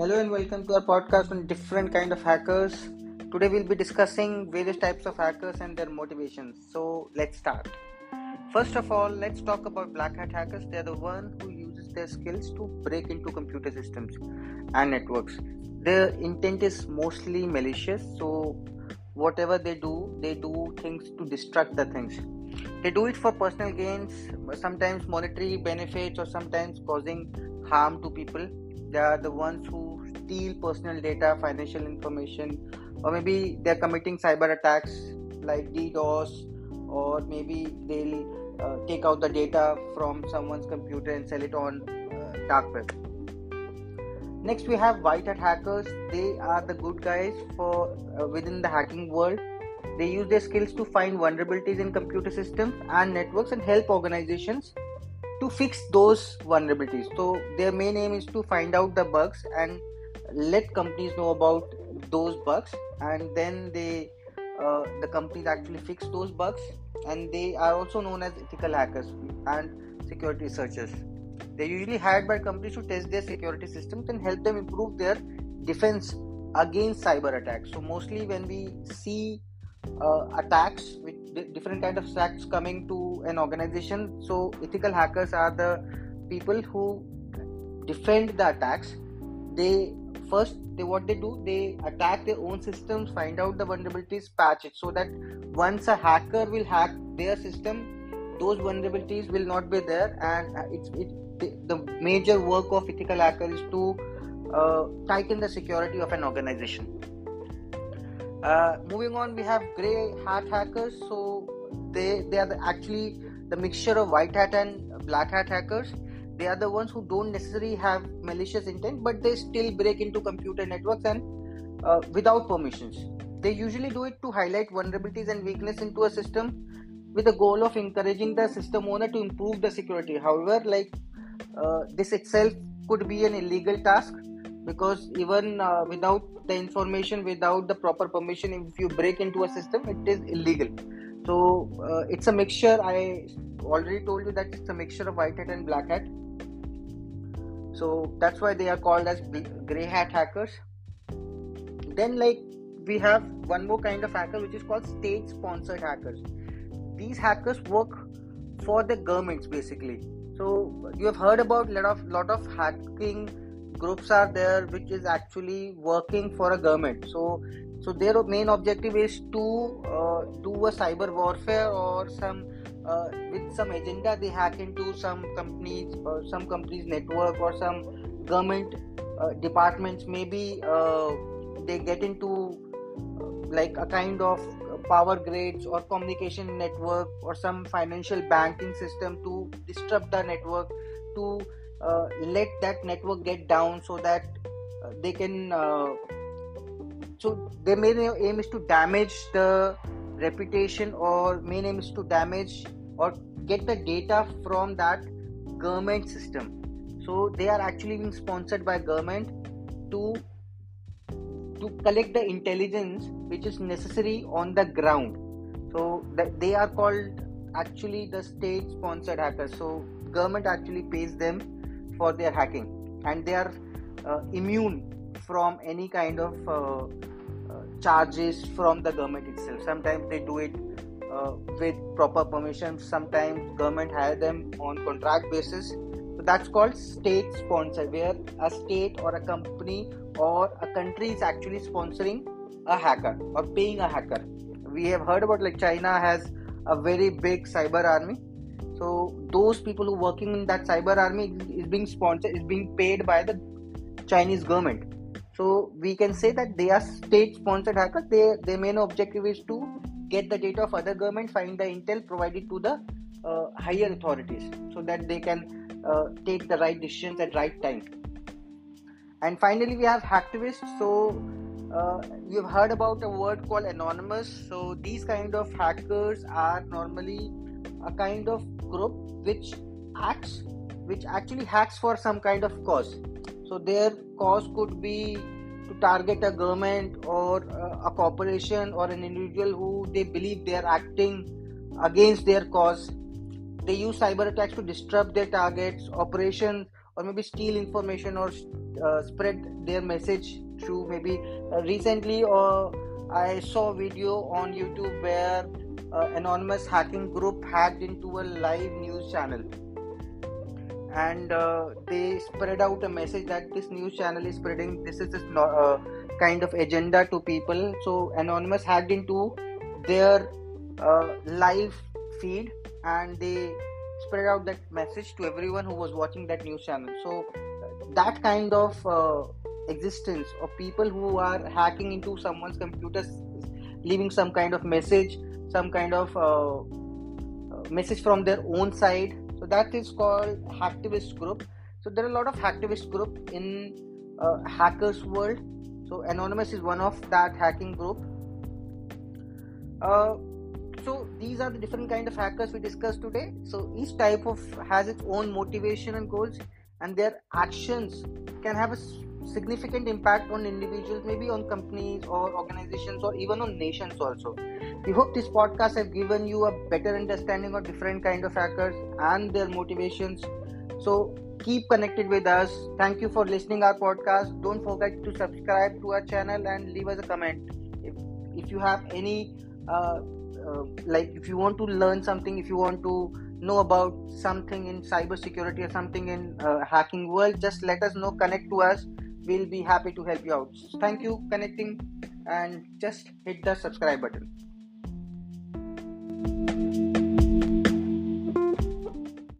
Hello and welcome to our podcast on different kind of hackers. Today we'll be discussing various types of hackers and their motivations. So let's start. First of all, let's talk about black hat hackers. They are the one who uses their skills to break into computer systems and networks. Their intent is mostly malicious. So whatever they do things to distract the things. They do it for personal gains, sometimes monetary benefits, or sometimes causing harm to people. They are the ones who steal personal data, financial information, or maybe they are committing cyber attacks like DDoS, or maybe they'll take out the data from someone's computer and sell it on dark web. Next we have white hat hackers. They are the good guys for within the hacking world. They use their skills to find vulnerabilities in computer systems and networks and help organizations to fix those vulnerabilities. So their main aim is to find out the bugs and let companies know about those bugs, and then they the companies actually fix those bugs. And they are also known as ethical hackers and security researchers. They're usually hired by companies to test their security systems and help them improve their defense against cyber attacks. So mostly when we see attacks with different kind of attacks coming to an organization, so ethical hackers are the people who defend the attacks. They attack their own systems, find out the vulnerabilities, patch it, so that once a hacker will hack their system, those vulnerabilities will not be there. And the major work of ethical hacker is to tighten the security of an organization. Moving on, we have grey hat hackers. So they are actually the mixture of white hat and black hat hackers. They are the ones who don't necessarily have malicious intent, but they still break into computer networks and without permissions. They usually do it to highlight vulnerabilities and weakness into a system with the goal of encouraging the system owner to improve the security. However, this itself could be an illegal task, because even without the information, without the proper permission, if you break into a system, it is illegal. So it's a mixture. I already told you that it's a mixture of white hat and black hat. So that's why they are called as grey hat hackers. Then we have one more kind of hacker, which is called state sponsored hackers. These hackers work for the governments basically. So you have heard about lot of hacking groups are there which is actually working for a government. So their main objective is to do a cyber warfare, or with some agenda they hack into some companies network, or some government departments. Maybe they get into a kind of power grids or communication network, or some financial banking system, to disrupt the network, to let that network get down, so that they can so their main aim is to damage the reputation, or main aim is to damage or get the data from that government system. So they are actually being sponsored by government to collect the intelligence which is necessary on the ground. So they are called actually the state sponsored hackers. So government actually pays them for their hacking, and they are immune from any kind of charges from the government itself. Sometimes they do it with proper permission, sometimes government hire them on contract basis. So that's called state sponsor, where a state or a company or a country is actually sponsoring a hacker or paying a hacker. We have heard about China has a very big cyber army. So those people who working in that cyber army is being sponsored, is being paid by the Chinese government. So we can say that they are state-sponsored hackers. Their main objective is to get the data of other government, find the intel, provide it to the higher authorities, so that they can take the right decisions at right time. And finally, we have hacktivists. So you've heard about a word called anonymous. So these kind of hackers are normally a kind of group which actually hacks for some kind of cause. So their cause could be to target a government or a corporation or an individual who they believe they are acting against their cause. They use cyber attacks to disrupt their targets' operations, or maybe steal information or spread their message through maybe recently, or I saw a video on YouTube where anonymous hacking group hacked into a live news channel, and they spread out a message that this news channel is spreading this kind of agenda to people. So anonymous hacked into their live feed and they spread out that message to everyone who was watching that news channel. So that kind of existence of people who are hacking into someone's computers, leaving some kind of message, some kind of message from their own side. So that is called hacktivist group. So there are a lot of hacktivist group in hackers world. So anonymous is one of that hacking group. So these are the different kind of hackers we discussed today. So each type of has its own motivation and goals, and their actions can have a significant impact on individuals, maybe on companies or organizations, or even on nations also. We hope this podcast has given you a better understanding of different kind of hackers and their motivations. So keep connected with us. Thank you for listening our podcast. Don't forget to subscribe to our channel and leave us a comment. If you have any if you want to learn something, if you want to know about something in cybersecurity or something in hacking world, just let us know. Connect to us. We'll be happy to help you out. Thank you connecting, and just hit the subscribe button.